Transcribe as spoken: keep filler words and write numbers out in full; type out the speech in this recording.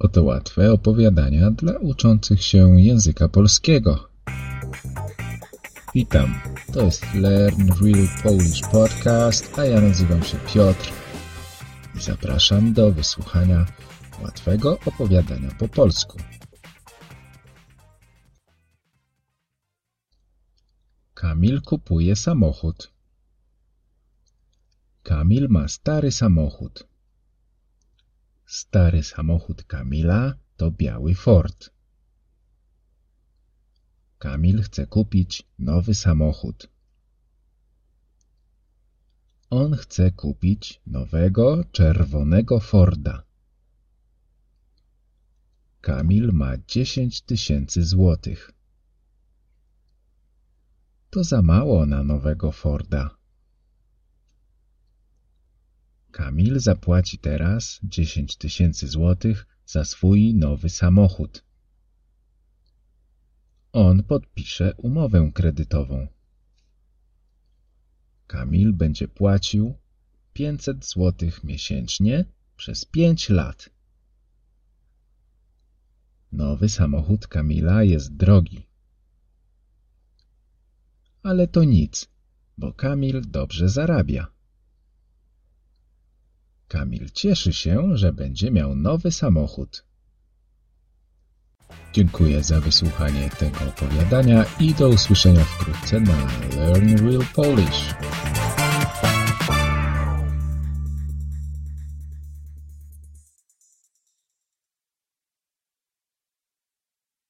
Oto łatwe opowiadania dla uczących się języka polskiego. Witam, to jest Learn Real Polish Podcast, a ja nazywam się Piotr i zapraszam do wysłuchania łatwego opowiadania po polsku. Kamil kupuje samochód. Kamil ma stary samochód. Stary samochód Kamila to biały Ford. Kamil chce kupić nowy samochód. On chce kupić nowego, czerwonego Forda. Kamil ma dziesięć tysięcy złotych. To za mało na nowego Forda. Kamil zapłaci teraz dziesięć tysięcy złotych za swój nowy samochód. On podpisze umowę kredytową. Kamil będzie płacił pięćset złotych miesięcznie przez pięć lat. Nowy samochód Kamila jest drogi. Ale to nic, bo Kamil dobrze zarabia. Kamil cieszy się, że będzie miał nowy samochód. Dziękuję za wysłuchanie tego opowiadania i do usłyszenia wkrótce na Learn Real Polish.